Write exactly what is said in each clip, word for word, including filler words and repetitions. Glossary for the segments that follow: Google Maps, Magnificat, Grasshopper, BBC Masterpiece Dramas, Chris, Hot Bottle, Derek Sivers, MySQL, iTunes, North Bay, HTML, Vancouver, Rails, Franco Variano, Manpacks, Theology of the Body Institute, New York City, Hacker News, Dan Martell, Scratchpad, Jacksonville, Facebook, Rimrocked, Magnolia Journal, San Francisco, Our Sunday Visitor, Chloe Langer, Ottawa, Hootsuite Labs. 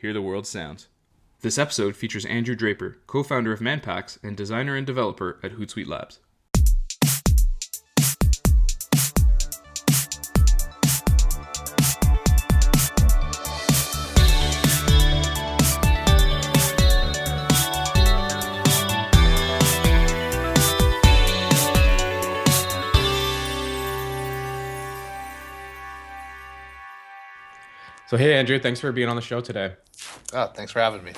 Hear the world sounds. This episode features Andrew Draper, co-founder of Manpacks and designer and developer at Hootsuite Labs. So, hey, Andrew, thanks for being on the show today. Oh, thanks for having me.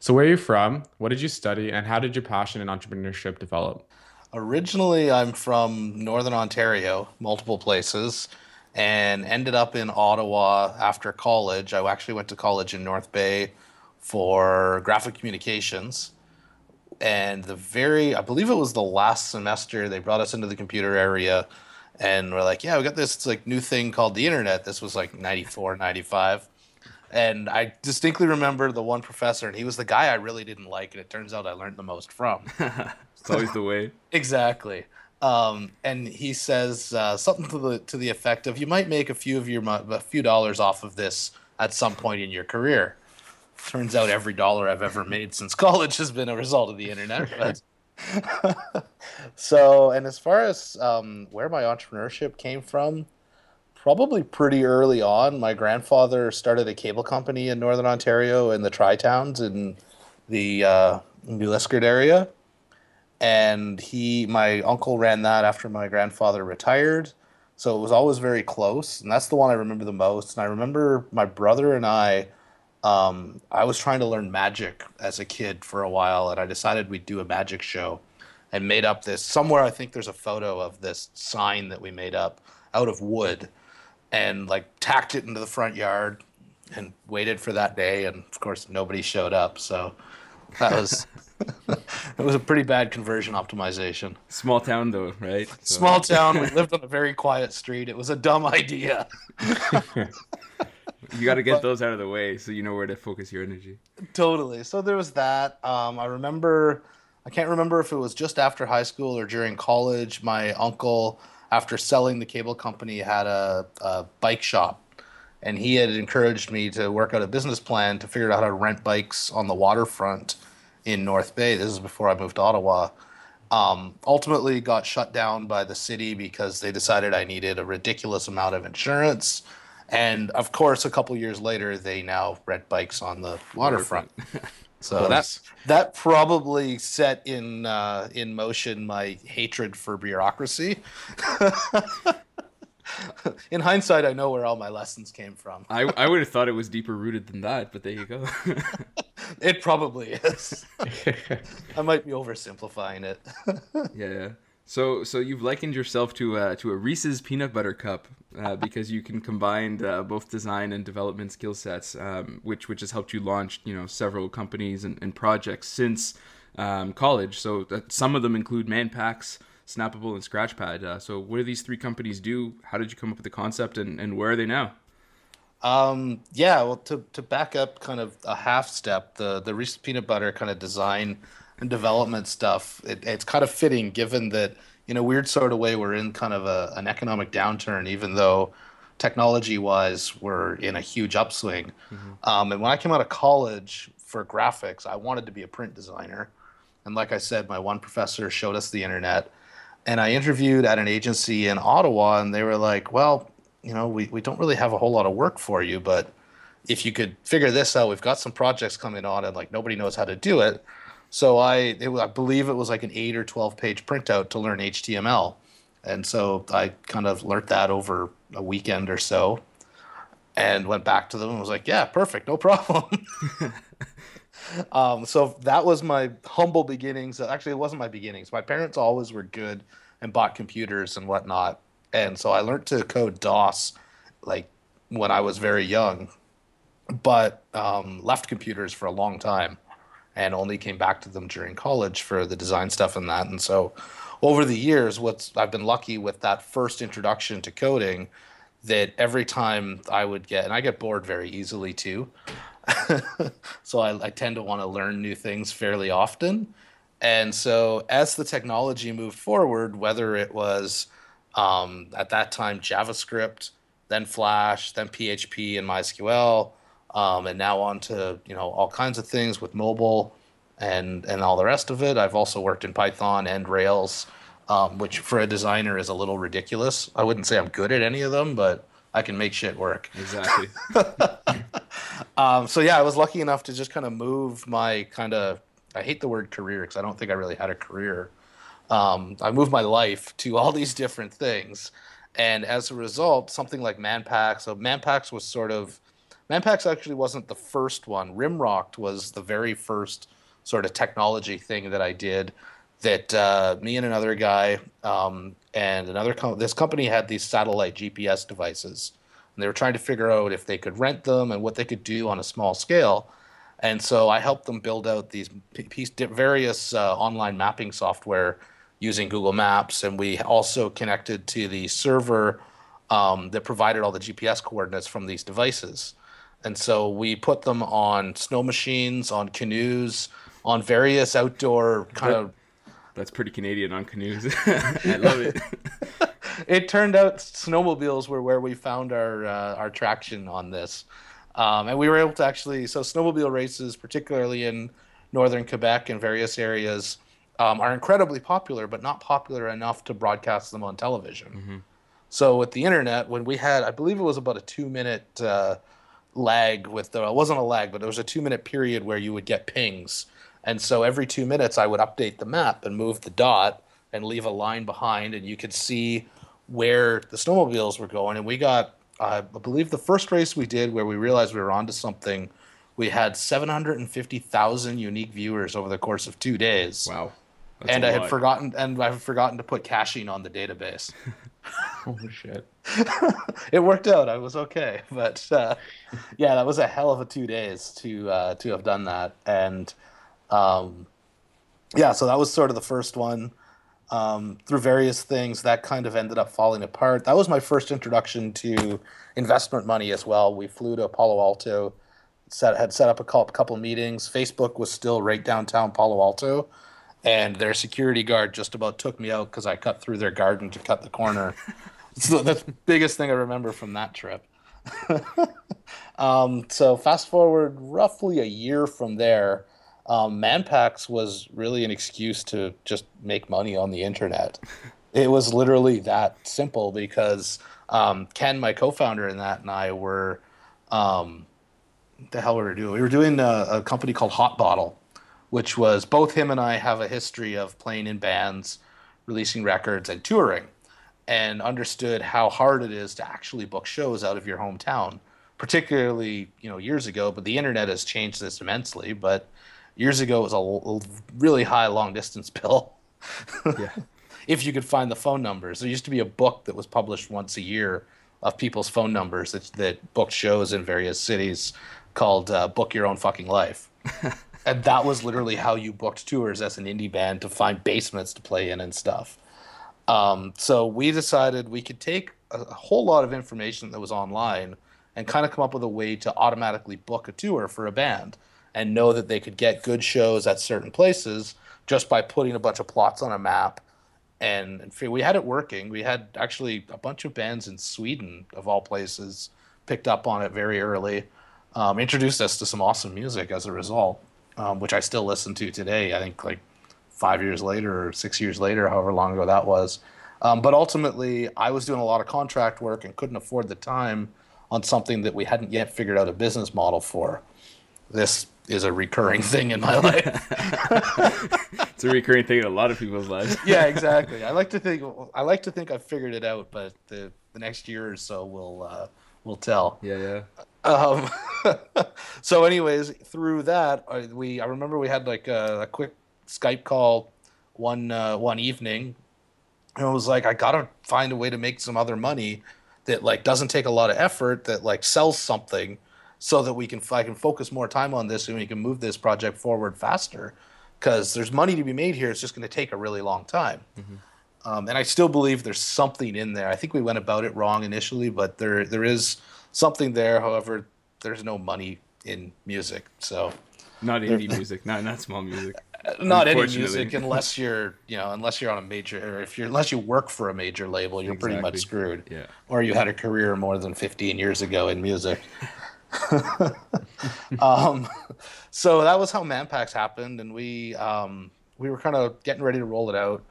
So where are you from? What did you study? And how did your passion in entrepreneurship develop? Originally, I'm from Northern Ontario, multiple places, and ended up in Ottawa after college. I actually went to college in North Bay for graphic communications. And the very, I believe it was the last semester, they brought us into the computer area. And we're like, yeah, we got this like new thing called the internet. This was like ninety-four, ninety-five. And I distinctly remember the one professor, and he was the guy I really didn't like, and it turns out I learned the most from. It's always the way. Exactly. Um, and he says uh, something to the to the effect of, you might make a few of your a few dollars off of this at some point in your career. Turns out every dollar I've ever made since college has been a result of the internet. But so, and as far as um, where my entrepreneurship came from, probably pretty early on, my grandfather started a cable company in Northern Ontario in the Tri-Towns in the uh, New Liskard area. And he, my uncle ran that after my grandfather retired. So it was always very close. And that's the one I remember the most. And I remember my brother and I, Um, I was trying to learn magic as a kid for a while, and I decided we'd do a magic show and made up this. Somewhere I think there's a photo of this sign that we made up out of wood and like tacked it into the front yard and waited for that day. And of course, nobody showed up. So that was it was a pretty bad conversion optimization. Small town, though, right? So. Small town. We lived on a very quiet street. It was a dumb idea. You got to get but, those out of the way so you know where to focus your energy. Totally. So there was that. Um, I remember, I can't remember if it was just after high school or during college. My uncle, after selling the cable company, had a, a bike shop. And he had encouraged me to work out a business plan to figure out how to rent bikes on the waterfront in North Bay. This is before I moved to Ottawa. Um, ultimately got shut down by the city because they decided I needed a ridiculous amount of insurance. And, of course, a couple years later, they now rent bikes on the waterfront. So that, that probably set in uh, in motion my hatred for bureaucracy. In hindsight, I know where all my lessons came from. I, I would have thought it was deeper rooted than that, but there you go. It probably is. I might be oversimplifying it. Yeah. So, so you've likened yourself to uh, to a Reese's peanut butter cup uh, because you can combine uh, both design and development skill sets, um, which which has helped you launch you know several companies and, and projects since um, college. So, that, some of them include Manpacks, Snappable, and Scratchpad. Uh, so, what do these three companies do? How did you come up with the concept, and, and where are they now? Um, yeah, well, to to back up kind of a half step, the the Reese's peanut butter kind of design and development stuff, it, it's kind of fitting given that in a weird sort of way we're in kind of a, an economic downturn, even though technology-wise we're in a huge upswing. Mm-hmm. Um, and when I came out of college for graphics, I wanted to be a print designer. And like I said, my one professor showed us the internet. And I interviewed at an agency in Ottawa, and they were like, well, you know, we, we don't really have a whole lot of work for you, but if you could figure this out, we've got some projects coming on, and like nobody knows how to do it. So I, it, I believe it was like an eight or twelve page printout to learn H T M L. And so I kind of learned that over a weekend or so and went back to them and was like, yeah, perfect, no problem. um, so that was my humble beginnings. Actually, it wasn't my beginnings. My parents always were good and bought computers and whatnot. And so I learned to code DOS like when I was very young. but um, left computers for a long time and only came back to them during college for the design stuff and that. And so over the years, what's I've been lucky with that first introduction to coding that every time I would get, and I get bored very easily too, so I, I tend to want to learn new things fairly often. And so as the technology moved forward, whether it was um, at that time JavaScript, then Flash, then P H P and MySQL, um, and now on to you know all kinds of things with mobile and, and all the rest of it. I've also worked in Python and Rails, um, which for a designer is a little ridiculous. I wouldn't say I'm good at any of them, but I can make shit work. Exactly. um, so yeah, I was lucky enough to just kind of move my kind of I hate the word career because I don't think I really had a career. Um, I moved my life to all these different things. And as a result, something like Manpacks. So Manpacks was sort of – Manpacks actually wasn't the first one. Rimrocked was the very first sort of technology thing that I did that uh, me and another guy um, and another co- – this company had these satellite G P S devices. And they were trying to figure out if they could rent them and what they could do on a small scale. And so I helped them build out these piece, various uh, online mapping software using Google Maps. And we also connected to the server um, that provided all the G P S coordinates from these devices. And so we put them on snow machines, on canoes, on various outdoor kind of... That's pretty Canadian, on canoes. I love it. It turned out snowmobiles were where we found our uh, our traction on this. Um, and we were able to actually, so snowmobile races, particularly in northern Quebec and various areas, um, are incredibly popular, but not popular enough to broadcast them on television. Mm-hmm. So with the internet, when we had, I believe it was about a two-minute uh, lag with the, it wasn't a lag, but it was a two-minute period where you would get pings. And so every two minutes, I would update the map and move the dot and leave a line behind, and you could see where the snowmobiles were going. And we got... I believe the first race we did where we realized we were onto something, we had seven hundred fifty thousand unique viewers over the course of two days. Wow. That's and I lot. had forgotten and I had forgotten to put caching on the database. Holy shit. It worked out. I was okay. But uh, yeah, that was a hell of a two days to uh, to have done that. And um, yeah, so that was sort of the first one. Um, through various things, that kind of ended up falling apart. That was my first introduction to investment money as well. We flew to Palo Alto, set, had set up a couple meetings. Facebook was still right downtown Palo Alto, and their security guard just about took me out because I cut through their garden to cut the corner. So that's the biggest thing I remember from that trip. um, so fast forward roughly a year from there, Um, Manpacks was really an excuse to just make money on the internet. It was literally that simple because um, Ken, my co-founder in that, and I were um, the hell were we doing? We were doing a, a company called Hot Bottle, which was both him and I have a history of playing in bands, releasing records, and touring, and understood how hard it is to actually book shows out of your hometown, particularly you know years ago. But the internet has changed this immensely, but years ago, it was a really high long-distance bill, yeah. If you could find the phone numbers. There used to be a book that was published once a year of people's phone numbers that, that booked shows in various cities called uh, Book Your Own Fucking Life. And that was literally how you booked tours as an indie band to find basements to play in and stuff. Um, so we decided we could take a, a whole lot of information that was online and kind of come up with a way to automatically book a tour for a band and know that they could get good shows at certain places just by putting a bunch of plots on a map. And, and we had it working. We had actually a bunch of bands in Sweden, of all places, picked up on it very early, um, introduced us to some awesome music as a result, um, which I still listen to today, I think like five years later or six years later, however long ago that was. Um, but ultimately, I was doing a lot of contract work and couldn't afford the time on something that we hadn't yet figured out a business model for. This is a recurring thing in my life. It's a recurring thing in a lot of people's lives. Yeah, exactly. I like to think I like to think I've figured it out, but the, the next year or so will uh, will tell. Yeah, yeah. Um, so, anyways, through that, I, we I remember we had like a, a quick Skype call one uh, one evening, and it was like I gotta find a way to make some other money that like doesn't take a lot of effort, that like sells something. so that we can I can focus more time on this and we can move this project forward faster, because there's money to be made here. It's just going to take a really long time. Mm-hmm. Um, and I still believe there's something in there. I think we went about it wrong initially, but there there is something there. However, there's no money in music, so not indie music, not not small music, not any music unless you're you know unless you're on a major, or if you're unless you work for a major label, you're exactly. pretty much screwed. Yeah, or you had a career more than fifteen years ago in music. um, so that was how Manpacks happened, and we um, we were kind of getting ready to roll it out.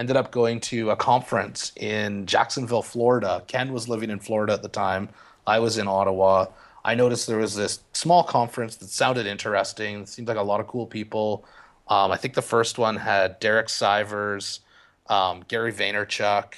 Ended up going to a conference in Jacksonville, Florida. Ken was living in Florida at the time. I was in Ottawa. I noticed there was this small conference that sounded interesting. It seemed like a lot of cool people. Um, I think the first one had Derek Sivers, um, Gary Vaynerchuk,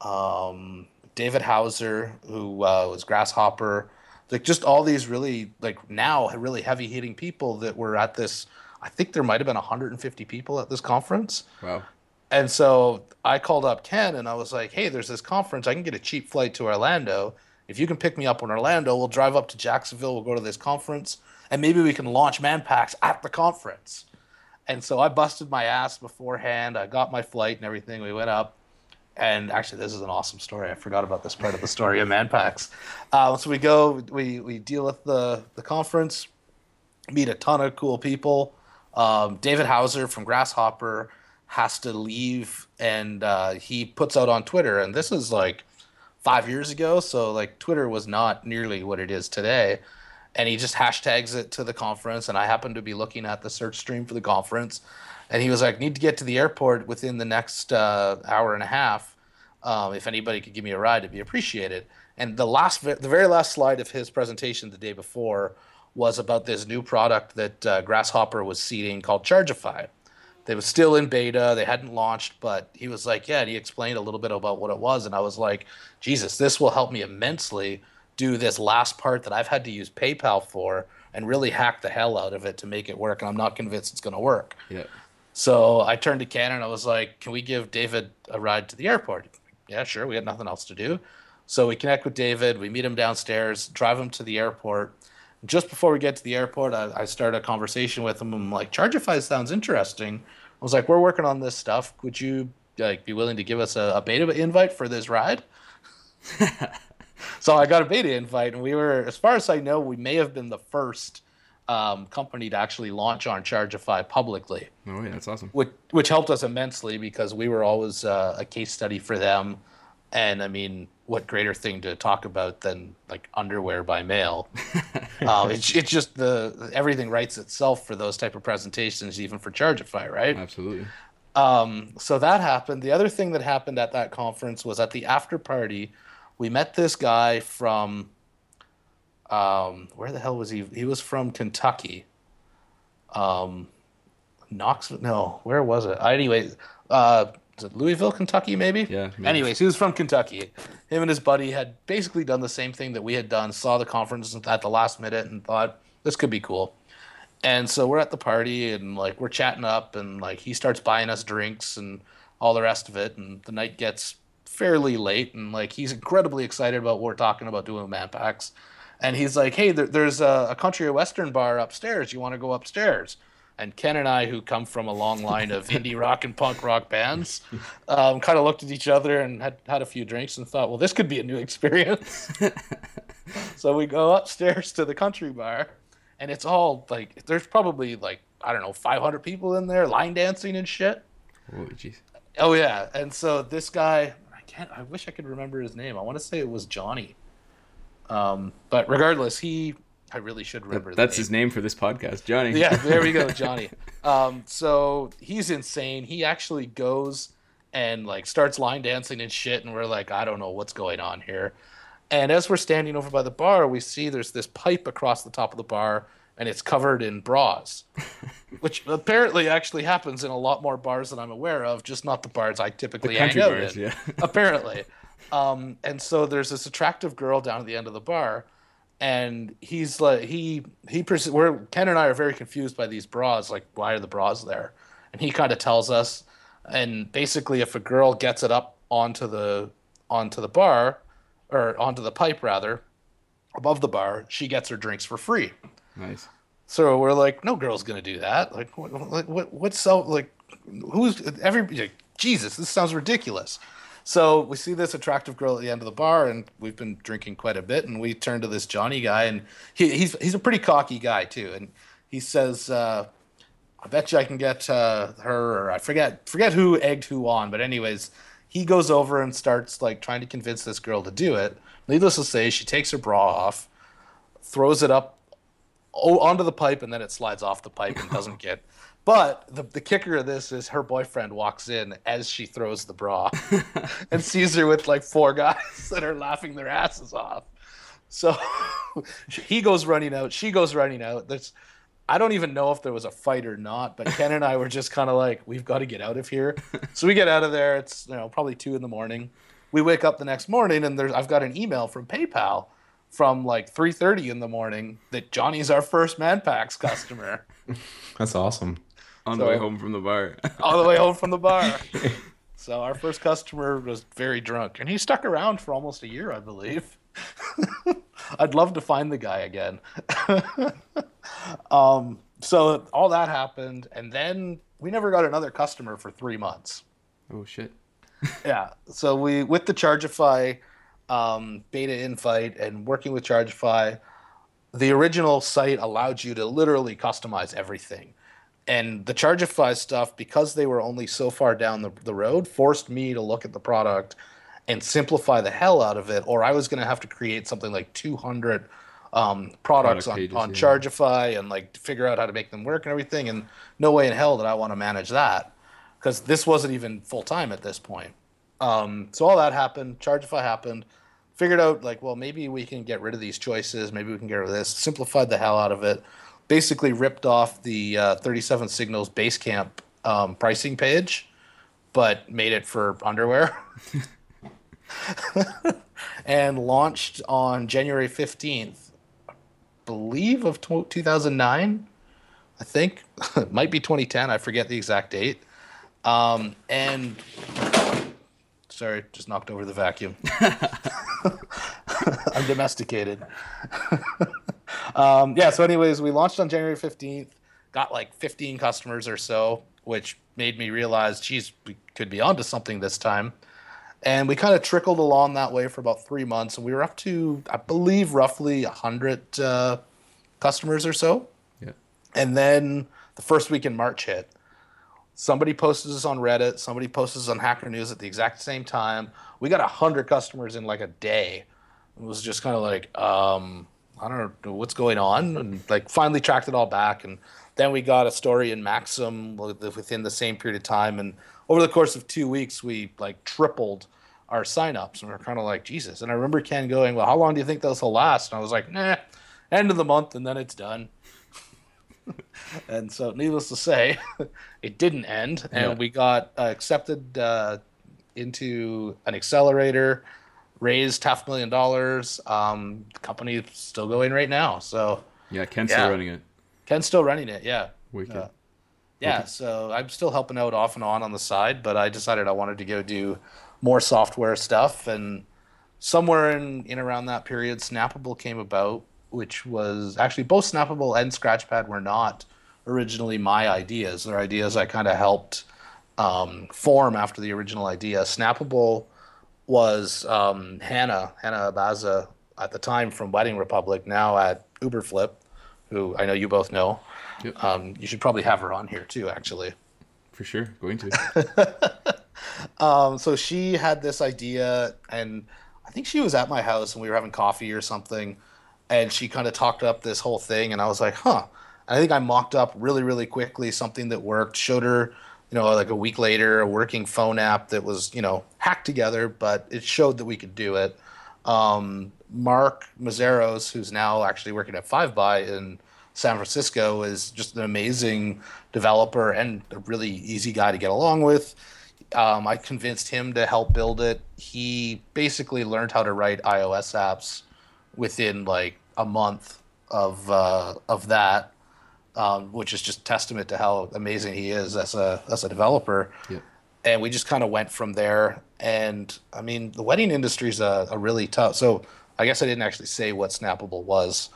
um, David Hauser, who uh, was Grasshopper. Like just all these really like now really heavy hitting people that were at this. I think there might have been one hundred fifty people at this conference. Wow. And so I called up Ken and I was like, hey, there's this conference. I can get a cheap flight to Orlando. If you can pick me up in Orlando, we'll drive up to Jacksonville. We'll go to this conference and maybe we can launch Manpacks at the conference. And so I busted my ass beforehand. I got my flight and everything. We went up. And actually, this is an awesome story. I forgot about this part of the story of Manpacks. Uh, so we go, we, we deal with the, the conference, meet a ton of cool people. Um, David Hauser from Grasshopper has to leave, and uh, he puts out on Twitter, and this is like five years ago, so like Twitter was not nearly what it is today, and he just hashtags it to the conference, and I happened to be looking at the search stream for the conference, and he was like, need to get to the airport within the next uh, hour and a half. Um, if anybody could give me a ride, it'd be appreciated. And the last, the very last slide of his presentation the day before was about this new product that uh, Grasshopper was seeding called Chargify. They were still in beta. They hadn't launched, but he was like, yeah, and he explained a little bit about what it was. And I was like, Jesus, this will help me immensely do this last part that I've had to use PayPal for and really hack the hell out of it to make it work. And I'm not convinced it's going to work. Yeah. So I turned to Ken and I was like, can we give David a ride to the airport? Yeah, sure. We had nothing else to do. So we connect with David. We meet him downstairs, drive him to the airport. Just before we get to the airport, I, I started a conversation with him. I'm like, Chargify sounds interesting. I was like, we're working on this stuff. Would you like be willing to give us a, a beta invite for this ride? So I got a beta invite, and we were, as far as I know, we may have been the first um, company to actually launch on Chargify publicly. Oh, yeah, that's awesome. Which, which helped us immensely because we were always uh, a case study for them. And, I mean, what greater thing to talk about than, like, underwear by mail? um, it's it's just the everything writes itself for those type of presentations, even for Chargify, right? Absolutely. Um, so that happened. The other thing that happened at that conference was at the after party, we met this guy from um, – where the hell was he? He was from Kentucky. Um, Knoxville – no, where was it? Anyway uh, – Louisville, Kentucky, maybe? Yeah. Maybe. Anyways, he was from Kentucky. Him and his buddy had basically done the same thing that we had done, saw the conference at the last minute and thought, this could be cool. And so we're at the party and, like, we're chatting up and, like, he starts buying us drinks and all the rest of it. And the night gets fairly late and, like, he's incredibly excited about what we're talking about doing with Manpacks. And he's like, hey, there, there's a, a country or western bar upstairs. You want to go upstairs? And Ken and I, who come from a long line of indie rock and punk rock bands, um, kind of looked at each other and had, had a few drinks and thought, well, this could be a new experience. So we go upstairs to the country bar, and it's all, like, there's probably, like, I don't know, five hundred people in there line dancing and shit. Oh, jeez. Oh, yeah. And so this guy, I can't, I wish I could remember his name. I want to say it was Johnny. Um, but regardless, he... I really should remember that. That's his name for this podcast, Johnny. Yeah, there we go, Johnny. Um, so he's insane. He actually goes and like starts line dancing and shit, and we're like, I don't know what's going on here. And as we're standing over by the bar, we see there's this pipe across the top of the bar, and it's covered in bras, which apparently actually happens in a lot more bars than I'm aware of, just not the bars I typically hang out in. The country bars, yeah. Apparently. Um, and so there's this attractive girl down at the end of the bar, and he's like, he, he, pers- we're, Ken and I are very confused by these bras. Like, why are the bras there? And he kind of tells us. And basically, if a girl gets it up onto the, onto the bar, or onto the pipe rather, above the bar, she gets her drinks for free. Nice. So we're like, no girl's gonna do that. Like, what, what, what what's so like? Who's everybody? Like, Jesus, this sounds ridiculous. So we see this attractive girl at the end of the bar, and we've been drinking quite a bit. And we turn to this Johnny guy, and he, he's he's a pretty cocky guy too. And he says, uh, "I bet you I can get uh, her." Or I forget forget who egged who on, but anyways, he goes over and starts like trying to convince this girl to do it. Needless to say, she takes her bra off, throws it up onto the pipe, and then it slides off the pipe and doesn't get. But the the kicker of this is her boyfriend walks in as she throws the bra and sees her with like four guys that are laughing their asses off. So he goes running out. She goes running out. There's, I don't even know if there was a fight or not, but Ken and I were just kind of like, we've got to get out of here. So we get out of there. It's, you know, probably two in the morning. We wake up the next morning, and there's I've got an email from PayPal from like three thirty in the morning that Johnny's our first Manpacks customer. That's awesome. On so, the way home from the bar. on the way home from the bar. So our first customer was very drunk, and he stuck around for almost a year, I believe. I'd love to find the guy again. um, so all that happened, and then we never got another customer for three months. Oh, shit. Yeah. So we, with the Chargify um, beta invite and working with Chargify, the original site allowed you to literally customize everything. And the Chargify stuff, because they were only so far down the, the road, forced me to look at the product and simplify the hell out of it, or I was going to have to create something like two hundred um, products product on, pages, on yeah. Chargify and like figure out how to make them work and everything, and no way in hell did I want to manage that, because this wasn't even full-time at this point. Um, so all that happened, Chargify happened, figured out like, well, maybe we can get rid of these choices, maybe we can get rid of this, simplified the hell out of it. Basically ripped off the uh, thirty-seven Signals Basecamp um, pricing page, but made it for underwear. And launched on January fifteenth, I believe, of two thousand nine, I think. It might be twenty ten. I forget the exact date. Um, and sorry, just knocked over the vacuum. I'm domesticated. Um, yeah, so anyways, we launched on January fifteenth, got like fifteen customers or so, which made me realize, geez, we could be onto something this time. And we kind of trickled along that way for about three months, and we were up to, I believe, roughly one hundred uh, customers or so. Yeah. And then the first week in March hit. Somebody posted this on Reddit. Somebody posted this on Hacker News at the exact same time. We got one hundred customers in like a day. It was just kind of like, um... I don't know what's going on, and like finally tracked it all back. And then we got a story in Maxim within the same period of time. And over the course of two weeks, we like tripled our signups, and we were kind of like, Jesus. And I remember Ken going, well, how long do you think this will last? And I was like, nah, end of the month. And then it's done. And so needless to say, it didn't end. And yeah. we got uh, accepted uh, into an accelerator, raised half a million dollars. Um, the company is still going right now. So yeah, Ken's yeah. still running it. Ken's still running it. Yeah. Wicked. Uh, yeah. Wicked. So I'm still helping out off and on on the side, but I decided I wanted to go do more software stuff. And somewhere in, in around that period, Snappable came about, which was actually both Snappable and Scratchpad were not originally my ideas. They're ideas I kind of helped um, form after the original idea. Snappable was um, Hannah, Hannah Abaza, at the time from Wedding Republic, now at Uberflip, who I know you both know. Yep. Um, you should probably have her on here too, actually. For sure, going to. um, so she had this idea, and I think she was at my house, and we were having coffee or something, and she kind of talked up this whole thing, and I was like, huh. And I think I mocked up really, really quickly something that worked, showed her, you know, like a week later, a working phone app that was, you know, hacked together, but it showed that we could do it. Um, Mark Mazeros, who's now actually working at five by in San Francisco, is just an amazing developer and a really easy guy to get along with. Um, I convinced him to help build it. He basically learned how to write iOS apps within like a month of uh, of that. Um, which is just testament to how amazing he is as a as a developer. Yeah. And we just kind of went from there. And I mean, the wedding industry is a, a really tough. So I guess I didn't actually say what Snappable was.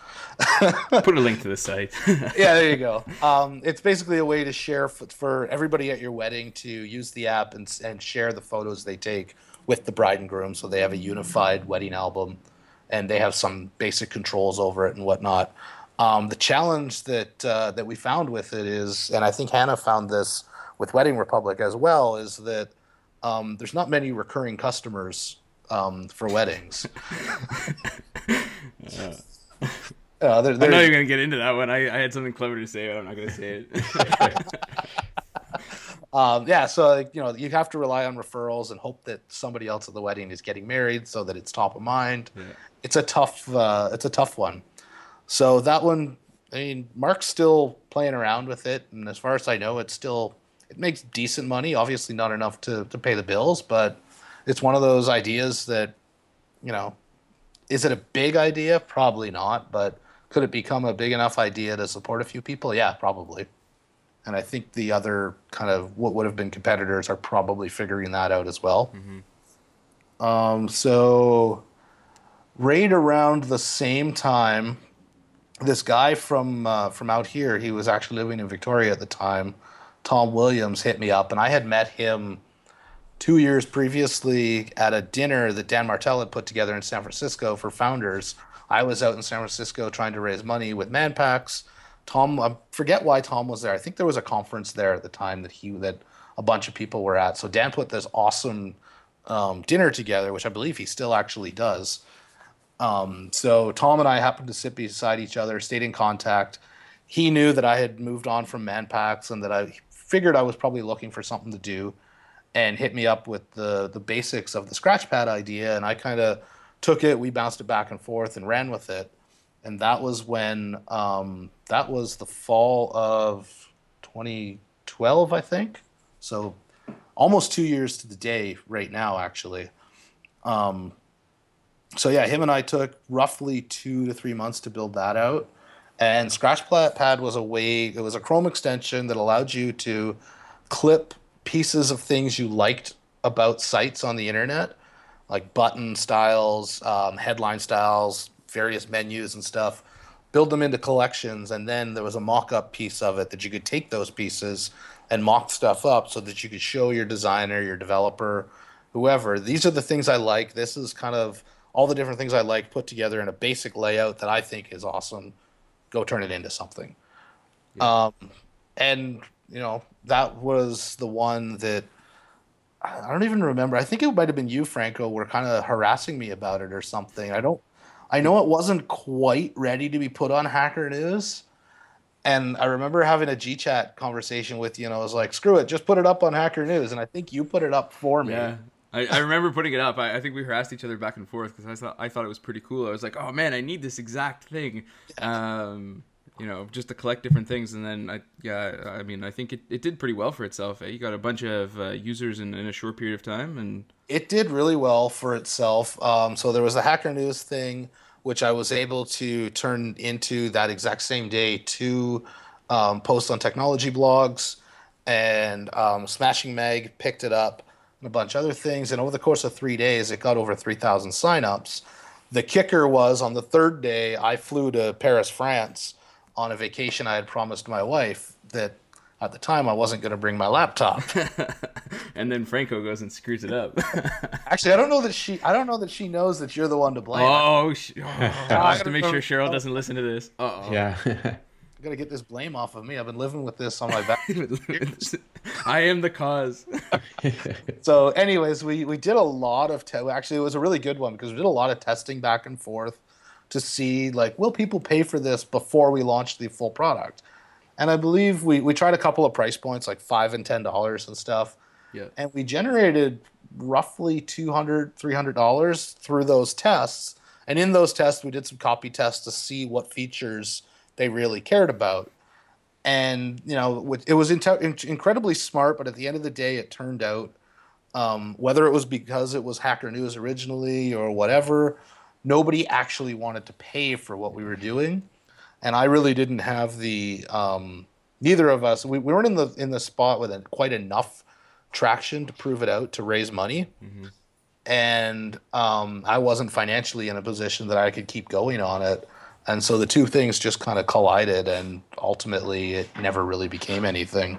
Put a link to the site. Yeah, there you go. Um, it's basically a way to share for, for everybody at your wedding to use the app and, and share the photos they take with the bride and groom, so they have a unified wedding album and they have some basic controls over it and whatnot. Um, the challenge that uh, that we found with it is, and I think Hannah found this with Wedding Republic as well, is that um, there's not many recurring customers um for weddings. uh, uh, they're, they're... I know you're gonna get into that one. I, I had something clever to say, but I'm not gonna say it. um yeah so you know, you have to rely on referrals and hope that somebody else at the wedding is getting married so that it's top of mind. Yeah. It's a tough uh it's a tough one. So that one, I mean, Mark's still playing around with it, and as far as I know, it's still it makes decent money, obviously not enough to to pay the bills, but it's one of those ideas that, you know, is it a big idea? Probably not, but could it become a big enough idea to support a few people? Yeah, probably. And I think the other kind of what would have been competitors are probably figuring that out as well. Mm-hmm. Um, so right around the same time, this guy from uh, from out here, he was actually living in Victoria at the time, Tom Williams, hit me up, and I had met him two years previously at a dinner that Dan Martell had put together in San Francisco for founders. I was out in San Francisco trying to raise money with Manpacks. Tom, I forget why Tom was there. I think there was a conference there at the time that he that a bunch of people were at. So Dan put this awesome um, dinner together, which I believe he still actually does. Um, so Tom and I happened to sit beside each other, stayed in contact. He knew that I had moved on from Manpacks and that I figured I was probably looking for something to do, and hit me up with the, the basics of the Scratchpad idea, and I kind of took it, we bounced it back and forth and ran with it. And that was when, um, that was the fall of twenty twelve, I think. So almost two years to the day right now, actually. Um, so yeah, him and I took roughly two to three months to build that out. And Scratchpad was a way, it was a Chrome extension that allowed you to clip pieces of things you liked about sites on the internet, like button styles, um, headline styles, various menus and stuff, build them into collections, and then there was a mock-up piece of it that you could take those pieces and mock stuff up so that you could show your designer, your developer, whoever, these are the things I like, this is kind of all the different things I like put together in a basic layout that I think is awesome, go turn it into something. Yeah. Um, and you know, that was the one that I don't even remember. I think it might have been you, Franco, were kind of harassing me about it or something. I don't, I know it wasn't quite ready to be put on Hacker News. And I remember having a G chat conversation with you, and I was like, screw it, just put it up on Hacker News. And I think you put it up for me. Yeah. I, I remember putting it up. I, I think we harassed each other back and forth because I thought, I thought it was pretty cool. I was like, oh man, I need this exact thing. Um, you know, just to collect different things. And then, I, yeah, I mean, I think it, it did pretty well for itself. You got a bunch of uh, users in, in a short period of time. And it did really well for itself. Um, so there was a Hacker News thing, which I was able to turn into that exact same day to um, posts on technology blogs. And um, Smashing Mag picked it up and a bunch of other things. And over the course of three days, it got over three thousand signups. The kicker was on the third day, I flew to Paris, France, on a vacation I had promised my wife that at the time I wasn't going to bring my laptop. And then Franco goes and screws it up. Actually, I don't know that she I don't know that she knows that you're the one to blame. Oh, she, oh I have to make sure Cheryl doesn't listen to this. Uh-oh. Yeah. I'm going to get this blame off of me. I've been living with this on my back. I am the cause. So anyways, we, we did a lot of te- – actually, it was a really good one because we did a lot of testing back and forth to see, like, will people pay for this before we launch the full product? And I believe we, we tried a couple of price points, like five dollars and ten dollars and stuff. Yeah. And we generated roughly two hundred dollars, three hundred dollars through those tests. And in those tests, we did some copy tests to see what features they really cared about. And, you know, it was int- incredibly smart, but at the end of the day, it turned out, um, whether it was because it was Hacker News originally or whatever, nobody actually wanted to pay for what we were doing, and I really didn't have the um, neither of us. We, we weren't in the in the spot with a, quite enough traction to prove it out to raise money. Mm-hmm. and um, I wasn't financially in a position that I could keep going on it. And so the two things just kind of collided, and ultimately it never really became anything.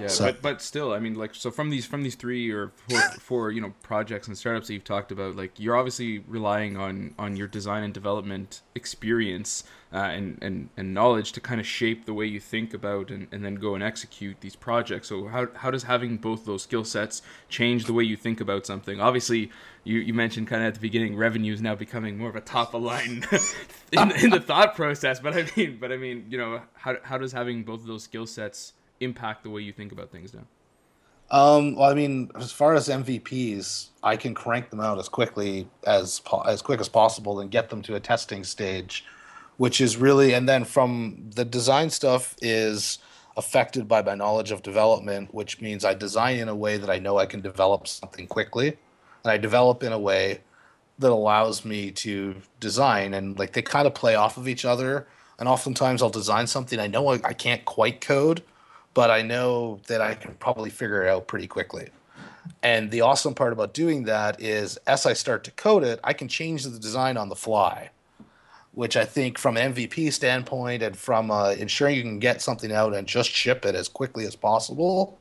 Yeah, so. but but still, I mean, like, so from these from these three or four, four, you know, projects and startups that you've talked about, like, you're obviously relying on on your design and development experience uh, and and and knowledge to kind of shape the way you think about and, and then go and execute these projects. So how how does having both those skill sets change the way you think about something? Obviously, you you mentioned kind of at the beginning, revenue is now becoming more of a top of line in, in the thought process. But I mean, but I mean, you know, how how does having both of those skill sets impact the way you think about things now? Um, well, I mean, as far as M V Ps, I can crank them out as quickly as po- as quick as possible and get them to a testing stage, which is really, and then from the design stuff is affected by my knowledge of development, which means I design in a way that I know I can develop something quickly, and I develop in a way that allows me to design, and like they kind of play off of each other. And oftentimes I'll design something I know I, I can't quite code, but I know that I can probably figure it out pretty quickly. And the awesome part about doing that is as I start to code it, I can change the design on the fly, which I think from an M V P standpoint and from uh, ensuring you can get something out and just ship it as quickly as possible,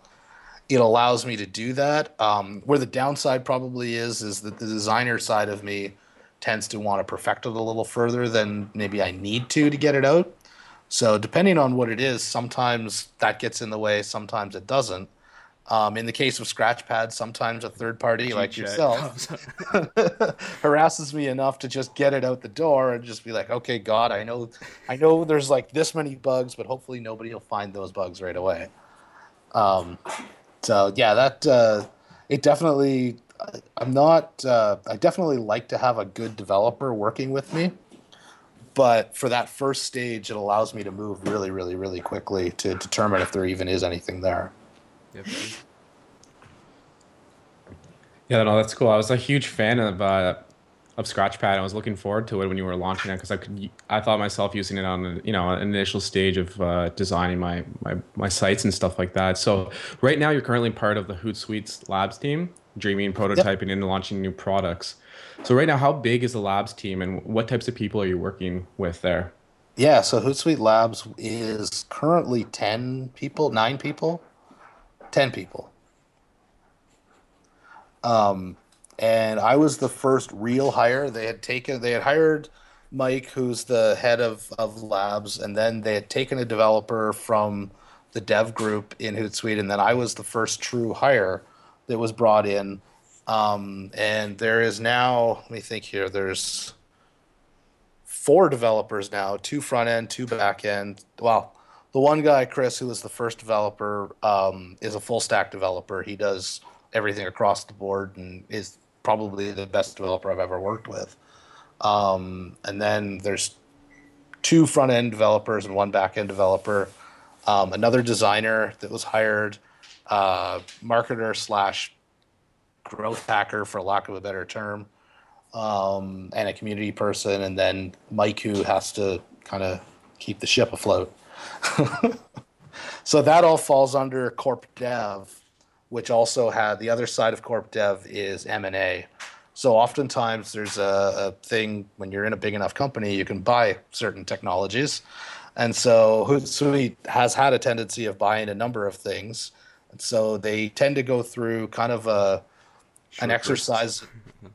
it allows me to do that. Um, where the downside probably is, is that the designer side of me tends to want to perfect it a little further than maybe I need to to get it out. So depending on what it is, sometimes that gets in the way, sometimes it doesn't. Um, in the case of Scratchpad, sometimes a third party like check. yourself harasses me enough to just get it out the door and just be like, okay, God, I know I know there's like this many bugs, but hopefully nobody will find those bugs right away. Um, so yeah, that uh, it definitely, I'm not, uh, I definitely like to have a good developer working with me. But for that first stage, it allows me to move really, really, really quickly to determine if there even is anything there. Yep. Yeah, no, that's cool. I was a huge fan of uh, of Scratchpad. I was looking forward to it when you were launching it because I could, I thought myself using it on, you know, an initial stage of uh, designing my, my my sites and stuff like that. So right now, you're currently part of the Hootsuite Labs team, dreaming, prototyping, yep. and launching new products. So right now, how big is the Labs team, and what types of people are you working with there? Yeah, so Hootsuite Labs is currently ten people, nine people, ten people. Um, and I was the first real hire. They had taken, they had hired Mike, who's the head of, of Labs, and then they had taken a developer from the dev group in Hootsuite, and then I was the first true hire that was brought in. Um, and there is now, let me think here, there's four developers now, two front end, two back end. Well, the one guy, Chris, who was the first developer, um, is a full stack developer. He does everything across the board and is probably the best developer I've ever worked with. Um, and then there's two front end developers and one back end developer, um, another designer that was hired, uh, marketer slash growth hacker, for lack of a better term, um, and a community person, and then Mike, who has to kind of keep the ship afloat. So that all falls under Corp Dev, which also had the other side of Corp Dev is M and A. So oftentimes there's a, a thing when you're in a big enough company, you can buy certain technologies. And so Hootsuite has had a tendency of buying a number of things. And so they tend to go through kind of a Short an exercise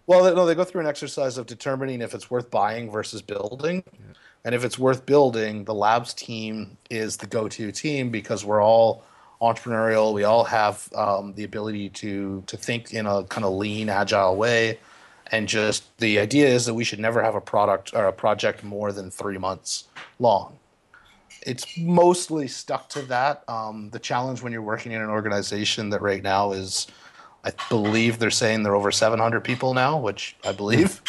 well no they go through an exercise of determining if it's worth buying versus building, yeah. and if it's worth building, the Labs team is the go-to team because we're all entrepreneurial, we all have um, the ability to to think in a kind of lean, agile way, and just the idea is that we should never have a product or a project more than three months long. It's mostly stuck to that. Um, the challenge when you're working in an organization that right now is, I believe they're saying they're over seven hundred people now, which I believe.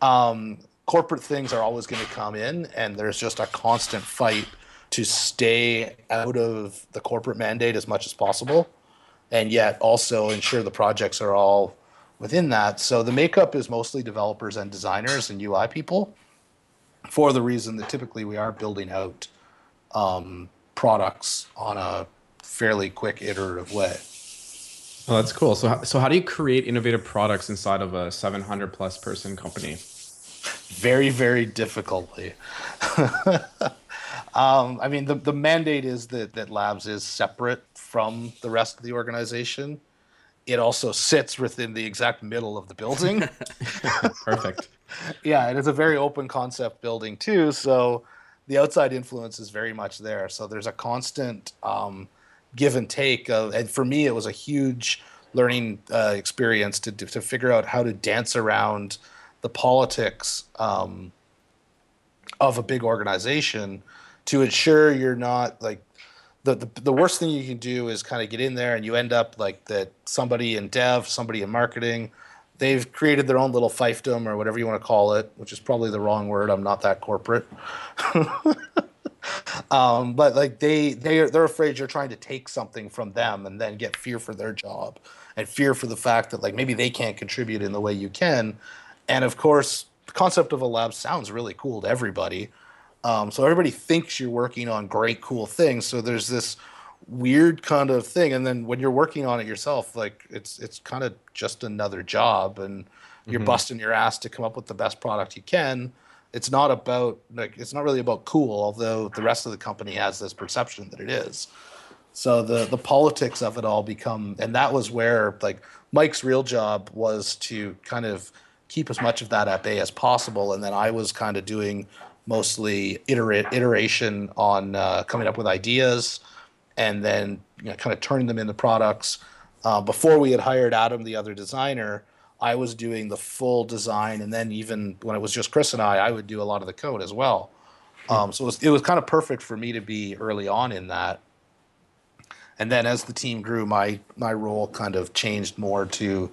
um, corporate things are always going to come in, and there's just a constant fight to stay out of the corporate mandate as much as possible, and yet also ensure the projects are all within that. So the makeup is mostly developers and designers and U I people, for the reason that typically we are building out um, products on a fairly quick iterative way. Oh, that's cool. So, so how do you create innovative products inside of a seven hundred plus person company? Very, very difficultly. um, I mean, the, the mandate is that, that Labs is separate from the rest of the organization. It also sits within the exact middle of the building. Perfect. Yeah, and it's a very open concept building too, so the outside influence is very much there. So there's a constant um, give and take. Of, and for me, it was a huge learning uh, experience to to figure out how to dance around the politics um, of a big organization to ensure you're not like the, the the worst thing you can do is kind of get in there and you end up like that somebody in dev, somebody in marketing. They've created their own little fiefdom or whatever you want to call it, which is probably the wrong word. I'm not that corporate. um, but like they, they are, they're afraid you're trying to take something from them and then get fear for their job and fear for the fact that like maybe they can't contribute in the way you can. And of course, the concept of a lab sounds really cool to everybody. Um, so everybody thinks you're working on great, cool things. So there's this weird kind of thing, and then when you're working on it yourself, like it's it's kind of just another job, and you're mm-hmm. busting your ass to come up with the best product you can. It's not about like it's not really about cool, although the rest of the company has this perception that it is. So the the politics of it all become, and that was where like Mike's real job was to kind of keep as much of that at bay as possible, and then I was kind of doing mostly iterate iteration on uh, coming up with ideas. And then you know, kind of turning them into products. Uh, before we had hired Adam, the other designer, I was doing the full design, and then even when it was just Chris and I, I would do a lot of the code as well. Um, so it was, it was kind of perfect for me to be early on in that. And then as the team grew, my my role kind of changed more to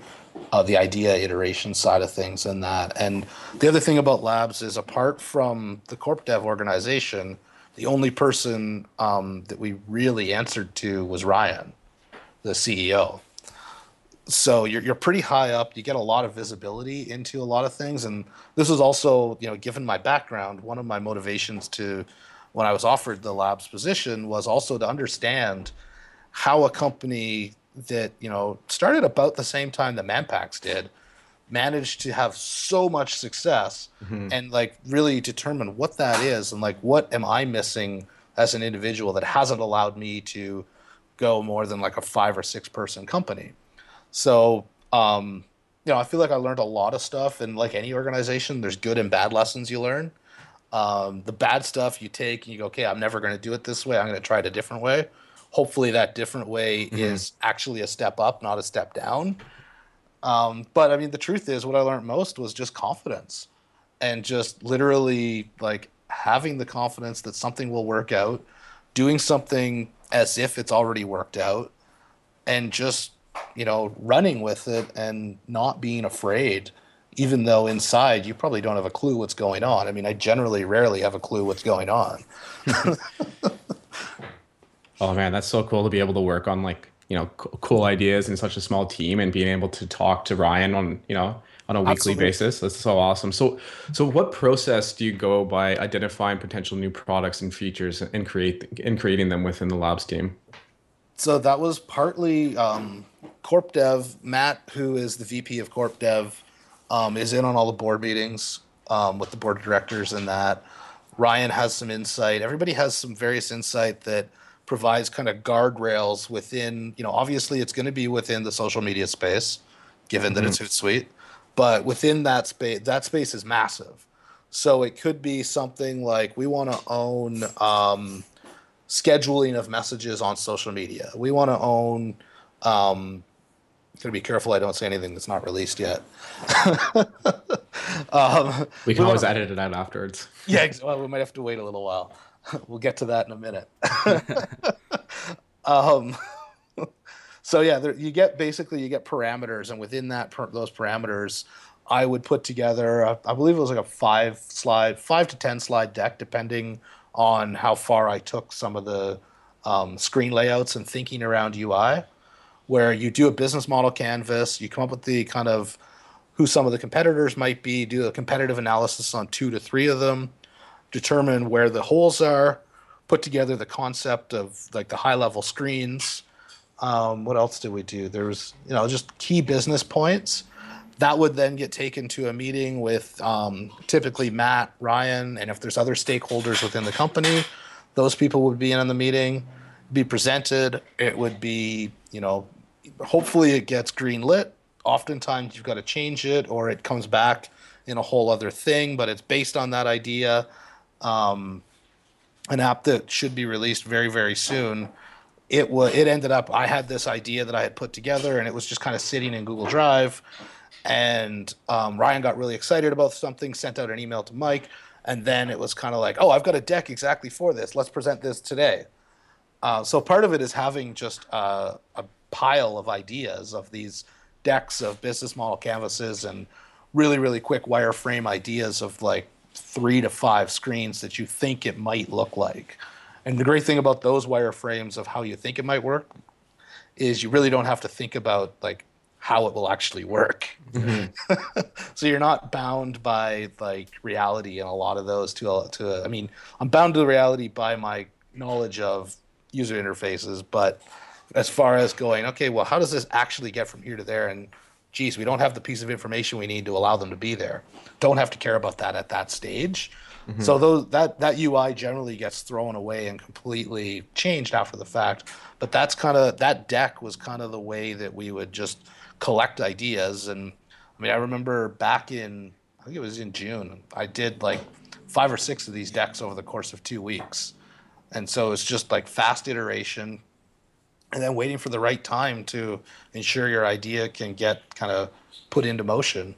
uh, the idea iteration side of things and that. And the other thing about Labs is apart from the corp dev organization, the only person um, that we really answered to was Ryan, the C E O. So you're you're pretty high up. You get a lot of visibility into a lot of things, and this was also, you know, given my background, one of my motivations to when I was offered the Labs position was also to understand how a company that, you know, started about the same time that Manpacks did managed to have so much success mm-hmm. and like really determine what that is and like what am I missing as an individual that hasn't allowed me to go more than like a five or six person company. So, um, you know, I feel like I learned a lot of stuff, and like any organization, there's good and bad lessons you learn. Um, the bad stuff you take and you go, okay, I'm never going to do it this way. I'm going to try it a different way. Hopefully that different way mm-hmm. is actually a step up, not a step down. Um, but I mean, the truth is what I learned most was just confidence and just literally like having the confidence that something will work out, doing something as if it's already worked out, and just, you know, running with it and not being afraid, even though inside you probably don't have a clue what's going on. I mean, I generally rarely have a clue what's going on. Oh man, that's so cool to be able to work on like, you know, co- cool ideas in such a small team, and being able to talk to Ryan on, you know, on a Absolutely. weekly basis. That's so awesome. So, so what process do you go by identifying potential new products and features and create and creating them within the Labs team? So that was partly um, Corp Dev. Matt, who is the V P of Corp Dev, um, is in on all the board meetings um, with the board of directors and that. Ryan has some insight. Everybody has some various insight that provides kind of guardrails within, you know, obviously it's going to be within the social media space, given that mm-hmm. it's Hootsuite, but within that space, that space is massive. So it could be something like we want to own um, scheduling of messages on social media. We want to own, um, gotta be careful I don't say anything that's not released yet. um, we can we always wanna, edit it out afterwards. Yeah, well, we might have to wait a little while. We'll get to that in a minute. um, so yeah, there, you get basically you get parameters, and within that per, those parameters, I would put together a, I believe it was like a five slide, five to ten slide deck, depending on how far I took some of the um, screen layouts and thinking around U I, where you do a business model canvas, you come up with the kind of who some of the competitors might be, do a competitive analysis on two to three of them. Determine where the holes are, put together the concept of like the high level screens, Um, what else did we do? There was, you know, just key business points. That would then get taken to a meeting with um, typically Matt, Ryan, and if there's other stakeholders within the company, those people would be in on the meeting, be presented. It would be, you know, hopefully it gets green lit. Oftentimes you've got to change it or it comes back in a whole other thing, but it's based on that idea. Um, an app that should be released very, very soon. It w- It ended up, I had this idea that I had put together and it was just kind of sitting in Google Drive. And um, Ryan got really excited about something, sent out an email to Mike, and then it was kind of like, oh, I've got a deck exactly for this. Let's present this today. Uh, so part of it is having just uh, a pile of ideas of these decks of business model canvases and really, really quick wireframe ideas of like three to five screens that you think it might look like. And the great thing about those wireframes of how you think it might work is you really don't have to think about like, how it will actually work. Mm-hmm. So you're not bound by like reality in a lot of those to, to, I mean, I'm bound to the reality by my knowledge of user interfaces, but as far as going, okay, well, how does this actually get from here to there? And geez, we don't have the piece of information we need to allow them to be there. Don't have to care about that at that stage. Mm-hmm. So those, that, that U I generally gets thrown away and completely changed after the fact. But that's kind of, that deck was kind of the way that we would just collect ideas. And I mean, I remember back in, I think it was in June, I did like five or six of these decks over the course of two weeks. And so it's just like fast iteration and then waiting for the right time to ensure your idea can get kind of put into motion.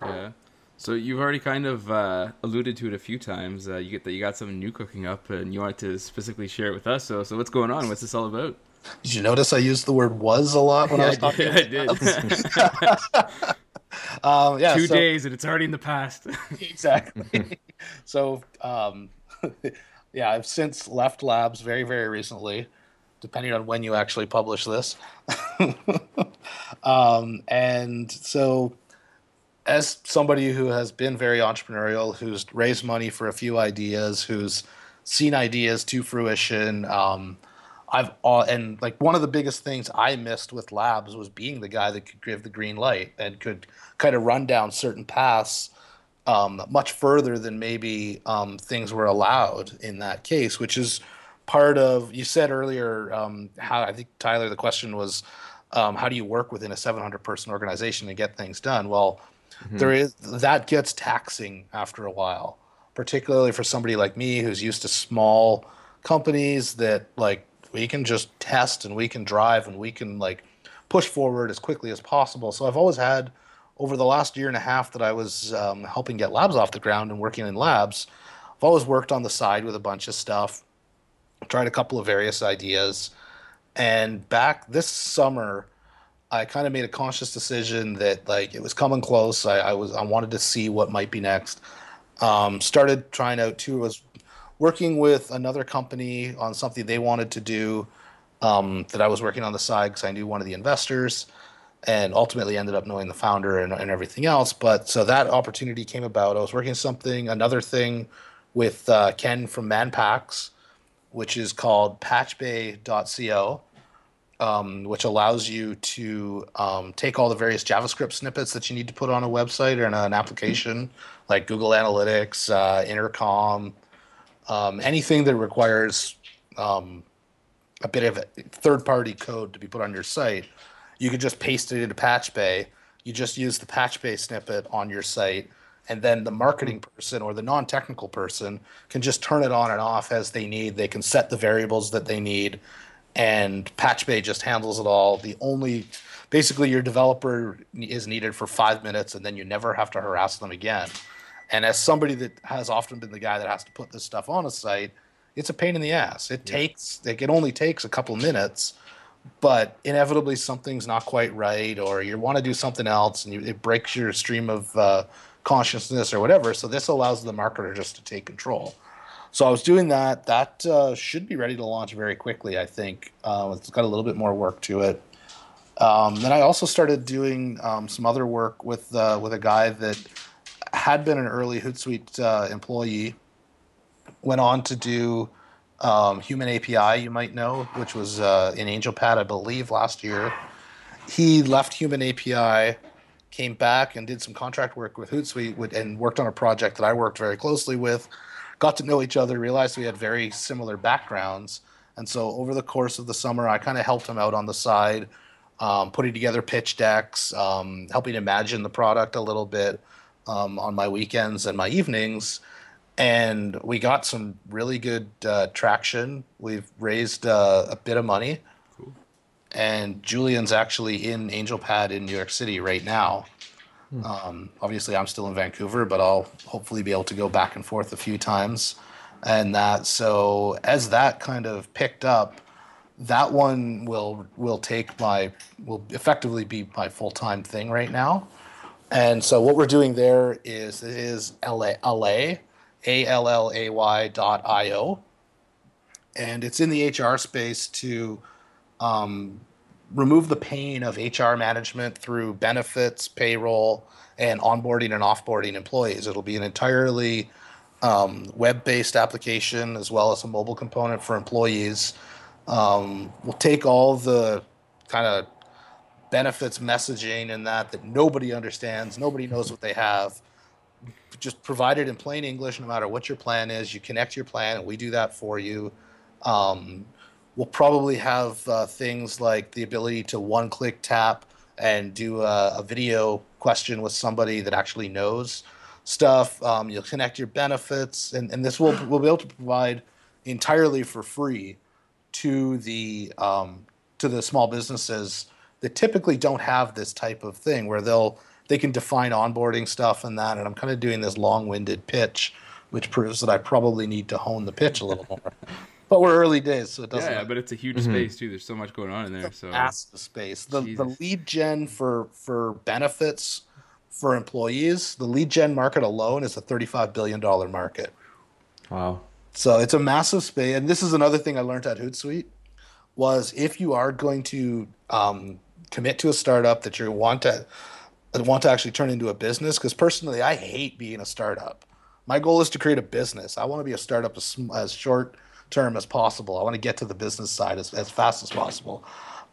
Yeah. So you've already kind of uh, alluded to it a few times. Uh, you get that you got something new cooking up and you wanted to specifically share it with us. So, so what's going on? What's this all about? Did you notice I used the word was a lot when yeah, I was talking? I did. I did. um, yeah, Two so, days and it's already in the past. Exactly. So, um, yeah, I've since left labs very, very recently, depending on when you actually publish this. um, and so as somebody who has been very entrepreneurial, who's raised money for a few ideas, who's seen ideas to fruition, um, I've all, and like one of the biggest things I missed with labs was being the guy that could give the green light and could kind of run down certain paths um, much further than maybe um, things were allowed in that case, which is part of, you said earlier, um, how I think, Tyler, the question was, um, how do you work within a seven hundred person organization and get things done? Well, mm-hmm. there is, that gets taxing after a while, particularly for somebody like me who's used to small companies that like, we can just test and we can drive and we can like push forward as quickly as possible. So I've always had, over the last year and a half that I was um, helping get labs off the ground and working in labs, I've always worked on the side with a bunch of stuff, tried a couple of various ideas. And back this summer, I kind of made a conscious decision that like it was coming close. I, I was I wanted to see what might be next. Um, started trying out two was. working with another company on something they wanted to do um, that I was working on the side because I knew one of the investors and ultimately ended up knowing the founder and, and everything else. But so that opportunity came about. I was working something, another thing with uh, Ken from Manpacks, which is called patchbay dot co, um, which allows you to um, take all the various JavaScript snippets that you need to put on a website or in an application like Google Analytics, uh, Intercom, Um, anything that requires um, a bit of third-party code to be put on your site, you can just paste it into PatchBay. You just use the PatchBay snippet on your site, and then the marketing person or the non-technical person can just turn it on and off as they need. They can set the variables that they need, and PatchBay just handles it all. The only, basically, your developer is needed for five minutes, and then you never have to harass them again. And as somebody that has often been the guy that has to put this stuff on a site, it's a pain in the ass. It yeah. takes, like, it only takes a couple minutes, but inevitably something's not quite right, or you want to do something else, and you, it breaks your stream of uh, consciousness or whatever. So this allows the marketer just to take control. So I was doing that. That uh, should be ready to launch very quickly, I think. Uh, it's got a little bit more work to it. Um, then I also started doing um, some other work with uh, with a guy that had been an early Hootsuite uh, employee, went on to do um, Human A P I, you might know, which was uh, in AngelPad, I believe, last year. He left Human A P I, came back and did some contract work with Hootsuite and worked on a project that I worked very closely with, got to know each other, realized we had very similar backgrounds. And so over the course of the summer, I kind of helped him out on the side, um, putting together pitch decks, um, helping imagine the product a little bit um, on my weekends and my evenings. And we got some really good uh, traction. We've raised uh, a bit of money. Cool. And Julian's actually in AngelPad in New York City right now. Hmm. Um, obviously, I'm still in Vancouver, but I'll hopefully be able to go back and forth a few times. And that, so as that kind of picked up, that one will will take my will effectively be my full time thing right now. And so what we're doing there is it is L A L A Y dot I O, and it's in the H R space to um, remove the pain of H R management through benefits, payroll, and onboarding and offboarding employees. It'll be an entirely Um, web-based application as well as a mobile component for employees. Um, we'll take all the kind of benefits messaging and that that nobody understands, nobody knows what they have. Just provide it in plain English, no matter what your plan is. You connect your plan, and we do that for you. Um, we'll probably have uh, things like the ability to one-click tap and do a, a video question with somebody that actually knows stuff. Um, you'll connect your benefits, and, and this will we'll be able to provide entirely for free to the um, to the small businesses that typically don't have this type of thing where they'll they can define onboarding stuff and that. And I'm kind of doing this long-winded pitch, which proves that I probably need to hone the pitch a little more. But we're early days, so it doesn't. Yeah, matter. But it's a huge mm-hmm. space too. There's so much going on in there. So massive space. The Jesus. the lead gen for for benefits. For employees, the lead gen market alone is a thirty-five billion dollars market. Wow. So it's a massive space. And this is another thing I learned at Hootsuite was if you are going to um, commit to a startup that you want to want to actually turn into a business, because personally, I hate being a startup. My goal is to create a business. I want to be a startup as, as short term as possible. I want to get to the business side as, as fast as possible.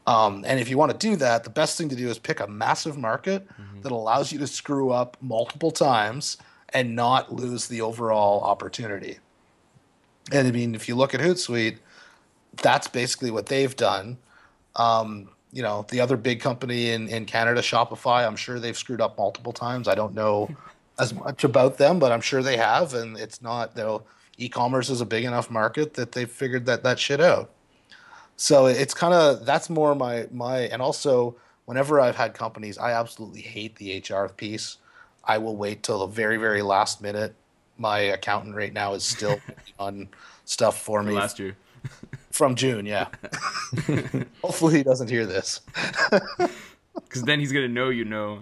Um, and if you want to do that, the best thing to do is pick a massive market mm-hmm. that allows you to screw up multiple times and not lose the overall opportunity. And I mean, if you look at Hootsuite, that's basically what they've done. Um, you know, the other big company in, in Canada, Shopify, I'm sure they've screwed up multiple times. I don't know as much about them, but I'm sure they have. And it's not, you know, e-commerce is a big enough market that they've figured that, that shit out. So it's kind of, that's more my, my, and also whenever I've had companies, I absolutely hate the H R piece. I will wait till the very, very last minute. My accountant right now is still on stuff for me. Last year. From June, yeah. Hopefully he doesn't hear this. Because then he's going to know you know.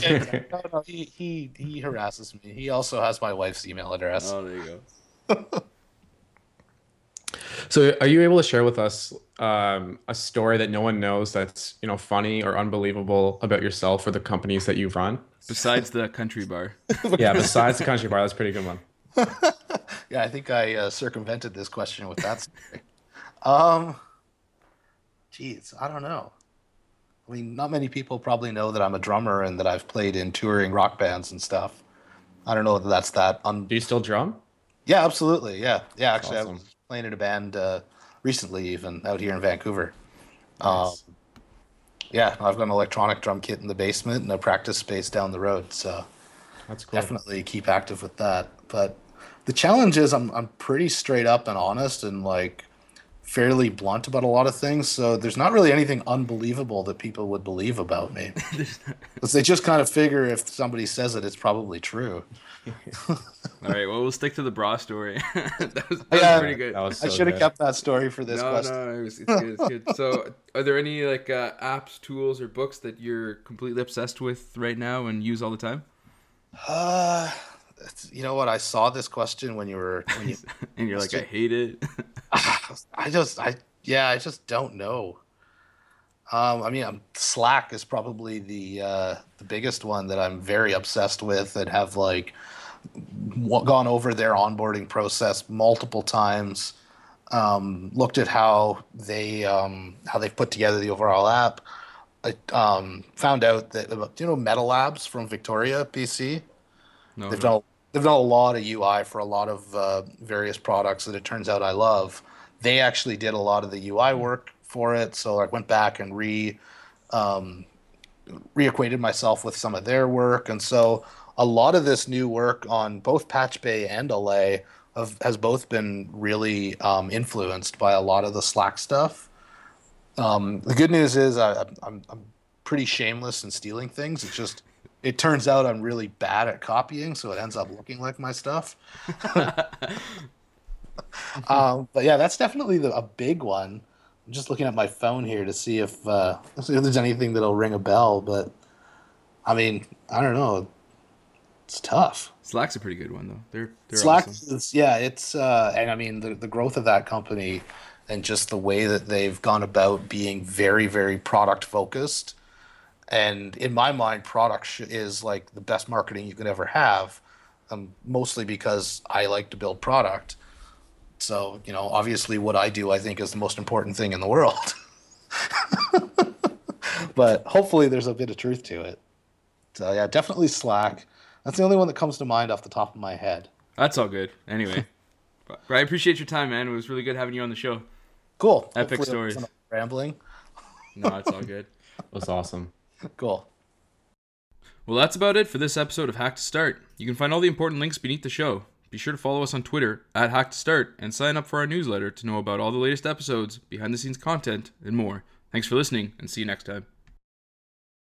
yeah, no, no, he, he, he harasses me. He also has my wife's email address. Oh, there you go. So are you able to share with us um, a story that no one knows that's, you know, funny or unbelievable about yourself or the companies that you've run? Besides the country bar. yeah, besides the country bar. That's a pretty good one. yeah, I think I uh, circumvented this question with that story. Um, geez, I don't know. I mean, not many people probably know that I'm a drummer and that I've played in touring rock bands and stuff. I don't know that that's that. Un- Do you still drum? Yeah, absolutely. Yeah, yeah. That's actually, awesome. I- Playing in a band uh, recently, even out here in Vancouver. Nice. Um, yeah, I've got an electronic drum kit in the basement and a practice space down the road. So that's cool. Definitely keep active with that. But the challenge is I'm I'm pretty straight up and honest and like fairly blunt about a lot of things. So there's not really anything unbelievable that people would believe about me, because they just kind of figure if somebody says it, it's probably true. All right, well, we'll stick to the bra story. that was, that yeah, was pretty good. That was so I should have kept that story for this no, question. No, no, it was, it's good, it's good. So are there any like uh, apps, tools, or books that you're completely obsessed with right now and use all the time? Uh, you know what? I saw this question when you were... When you, and you're like, just, I hate it. I just, I yeah, I just don't know. Um, I mean, I'm, Slack is probably the uh, the biggest one that I'm very obsessed with and have like w- gone over their onboarding process multiple times. um, looked at how they um, how they've put together the overall app. I um, found out that, do you know Meta Labs from Victoria, B C? No, they've, no. Done, they've done a lot of U I for a lot of uh, various products that it turns out I love. They actually did a lot of the U I work for it, so I went back and re um, reacquainted myself with some of their work. And so a lot of this new work on both Patch Bay and Allay have, has both been really um, influenced by a lot of the Slack stuff. Um, the good news is I, I'm, I'm pretty shameless in stealing things. It's just it turns out I'm really bad at copying, so it ends up looking like my stuff. um, but yeah, that's definitely the, a big one. I'm just looking at my phone here to see if, uh, see if there's anything that'll ring a bell. But I mean, I don't know. It's tough. Slack's a pretty good one though. They're, they're Slack awesome. Is, yeah, it's uh, and I mean the the growth of that company. And just the way that they've gone about being very, very product focused. And in my mind, product sh- is like the best marketing you could ever have, um, mostly because I like to build product. So, you know, obviously what I do, I think, is the most important thing in the world. But hopefully there's a bit of truth to it. So, yeah, definitely Slack. That's the only one that comes to mind off the top of my head. That's all good. Anyway. I appreciate your time, man. It was really good having you on the show. Cool. Epic Hopefully stories. I'm rambling. No, it's all good. It was awesome. Cool. Well, that's about it for this episode of Hack to Start. You can find all the important links beneath the show. Be sure to follow us on Twitter at Hack to Start and sign up for our newsletter to know about all the latest episodes, behind the scenes content, and more. Thanks for listening, and see you next time.